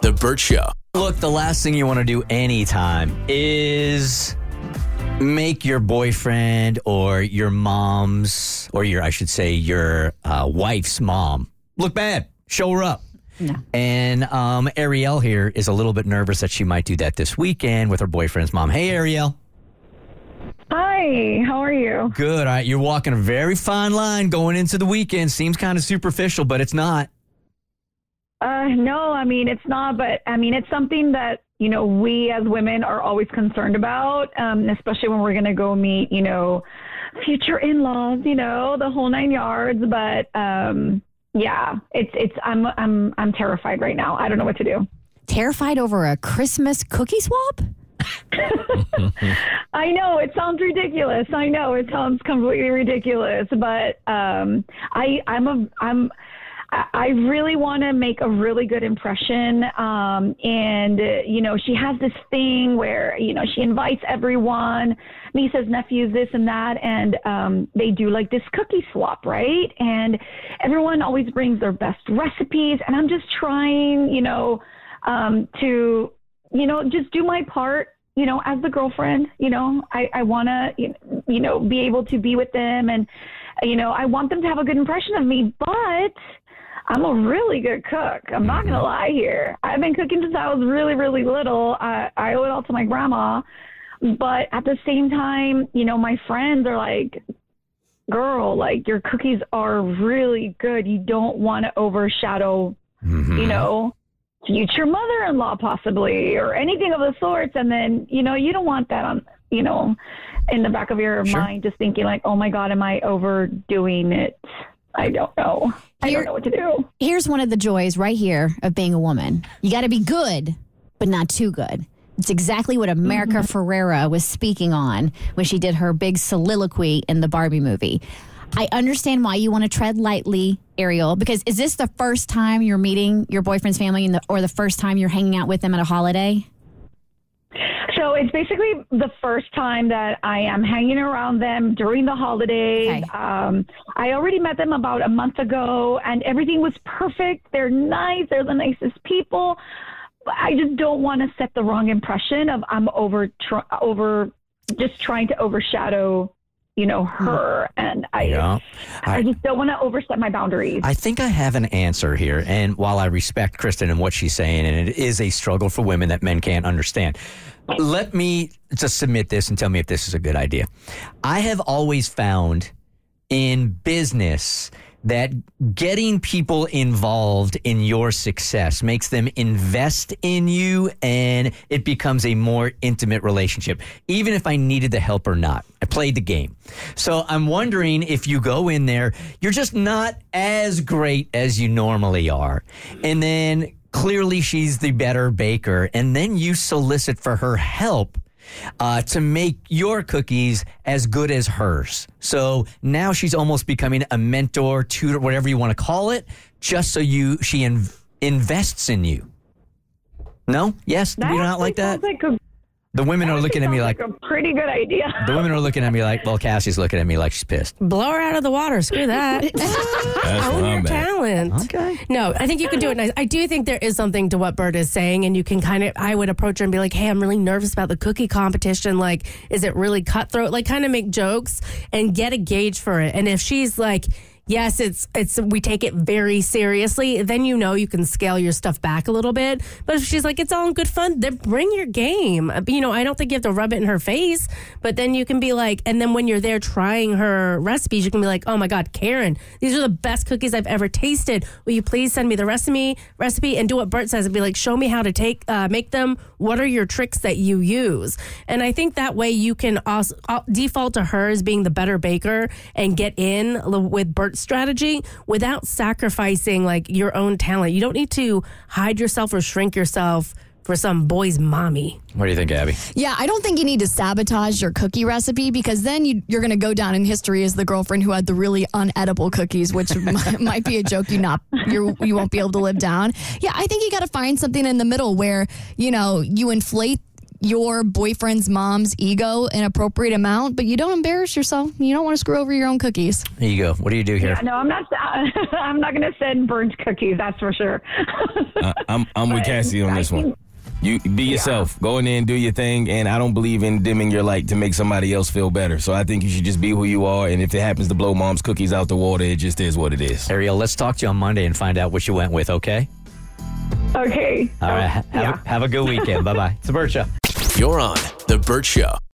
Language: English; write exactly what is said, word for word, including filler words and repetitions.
The Bert Show. Look, the last thing you want to do anytime is make your boyfriend or your mom's, or your, I should say, your uh, wife's mom look bad. Show her up. No. And um, Ariel here is a little bit nervous that she might do that this weekend with her boyfriend's mom. Hey, Ariel. Hi, how are you? Good. All right, you're walking a very fine line going into the weekend. Seems kind of superficial, but it's not. Uh, no, I mean, it's not, but I mean, it's something that, you know, we as women are always concerned about, um, especially when we're going to go meet, you know, future in-laws, you know, the whole nine yards. But, um, yeah, it's, it's, I'm, I'm, I'm terrified right now. I don't know what to do. Terrified over a Christmas cookie swap? I know it sounds ridiculous. I know it sounds completely ridiculous, but, um, I, I'm a, I'm, I really want to make a really good impression. Um, and, uh, you know, she has this thing where, you know, she invites everyone, nieces, nephews, this and that. And um, they do like this cookie swap, right? And everyone always brings their best recipes. And I'm just trying, you know, um, to, you know, just do my part, you know, as the girlfriend. You know, I, I want to, you know, be able to be with them. And, you know, I want them to have a good impression of me, but I'm a really good cook. I'm not going to lie here. I've been cooking since I was really, really little. I, I owe it all to my grandma. But at the same time, you know, my friends are like, girl, like your cookies are really good. You don't want to overshadow, mm-hmm. you know, future mother-in-law possibly or anything of the sorts. And then, you know, you don't want that on, you know, in the back of your sure. mind, just thinking like, oh my God, am I overdoing it? I don't know. I here, don't know what to do. Here's one of the joys right here of being a woman. You got to be good, but not too good. It's exactly what America mm-hmm. Ferrera was speaking on when she did her big soliloquy in the Barbie movie. I understand why you want to tread lightly, Ariel, because is this the first time you're meeting your boyfriend's family in the, or the first time you're hanging out with them at a holiday? So it's basically the first time that I am hanging around them during the holidays. Okay. Um, I already met them about a month ago, and everything was perfect. They're nice. They're the nicest people. But I just don't want to set the wrong impression of I'm over, tr- over just trying to overshadow, you know, her. And I, yeah. I, I just don't want to overstep my boundaries. I think I have an answer here. And while I respect Kristen and what she's saying, and it is a struggle for women that men can't understand, let me just submit this and tell me if this is a good idea. I have always found in business that getting people involved in your success makes them invest in you, and it becomes a more intimate relationship, even if I needed the help or not. I played the game. So I'm wondering if you go in there, you're just not as great as you normally are. And then clearly she's the better baker. And then you solicit for her help Uh, to make your cookies as good as hers. So now she's almost becoming a mentor, tutor, whatever you want to call it, just so you she inv- invests in you. No? Yes? That we don't like that? Like a, the women are looking at me like, like... a pretty good idea. The women are looking at me like, well, Cassie's looking at me like she's pissed. Blow her out of the water. Screw that. Own your talent. Okay. No, I think you can do it nice. I do think there is something to what Bert is saying, and you can kind of, I would approach her and be like, hey, I'm really nervous about the cookie competition. Like, is it really cutthroat? Like, kind of make jokes and get a gauge for it. And if she's like, yes, it's it's we take it very seriously, then you know you can scale your stuff back a little bit. But if she's like, it's all in good fun, then bring your game. You know, I don't think you have to rub it in her face, but then you can be like, and then when you're there trying her recipes, you can be like, oh my God, Karen, these are the best cookies I've ever tasted. Will you please send me the recipe recipe and do what Bert says and be like, show me how to take uh, make them. What are your tricks that you use? And I think that way you can also default to her as being the better baker and get in with Bert's strategy without sacrificing like your own talent. You don't need to hide yourself or shrink yourself for some boy's mommy. What do you think, Abby? Yeah, I don't think you need to sabotage your cookie recipe, because then you, you're going to go down in history as the girlfriend who had the really unedible cookies, which might, might be a joke you not you're, you won't be able to live down. Yeah, I think you got to find something in the middle where, you know, you inflate your boyfriend's mom's ego an appropriate amount, but you don't embarrass yourself. You don't want to screw over your own cookies. There you go. What do you do here? Yeah, no, I'm not. Uh, I'm not going to send Bert's cookies. That's for sure. uh, I'm I'm but, with Cassie on this one. You be yourself. Yeah. Go in there and do your thing. And I don't believe in dimming your light to make somebody else feel better. So I think you should just be who you are. And if it happens to blow mom's cookies out the water, it just is what it is. Ariel, let's talk to you on Monday and find out what you went with. Okay. Okay. All right. Um, have, yeah. a, have a good weekend. Bye bye. It's the Bert Show. You're on The Bert Show.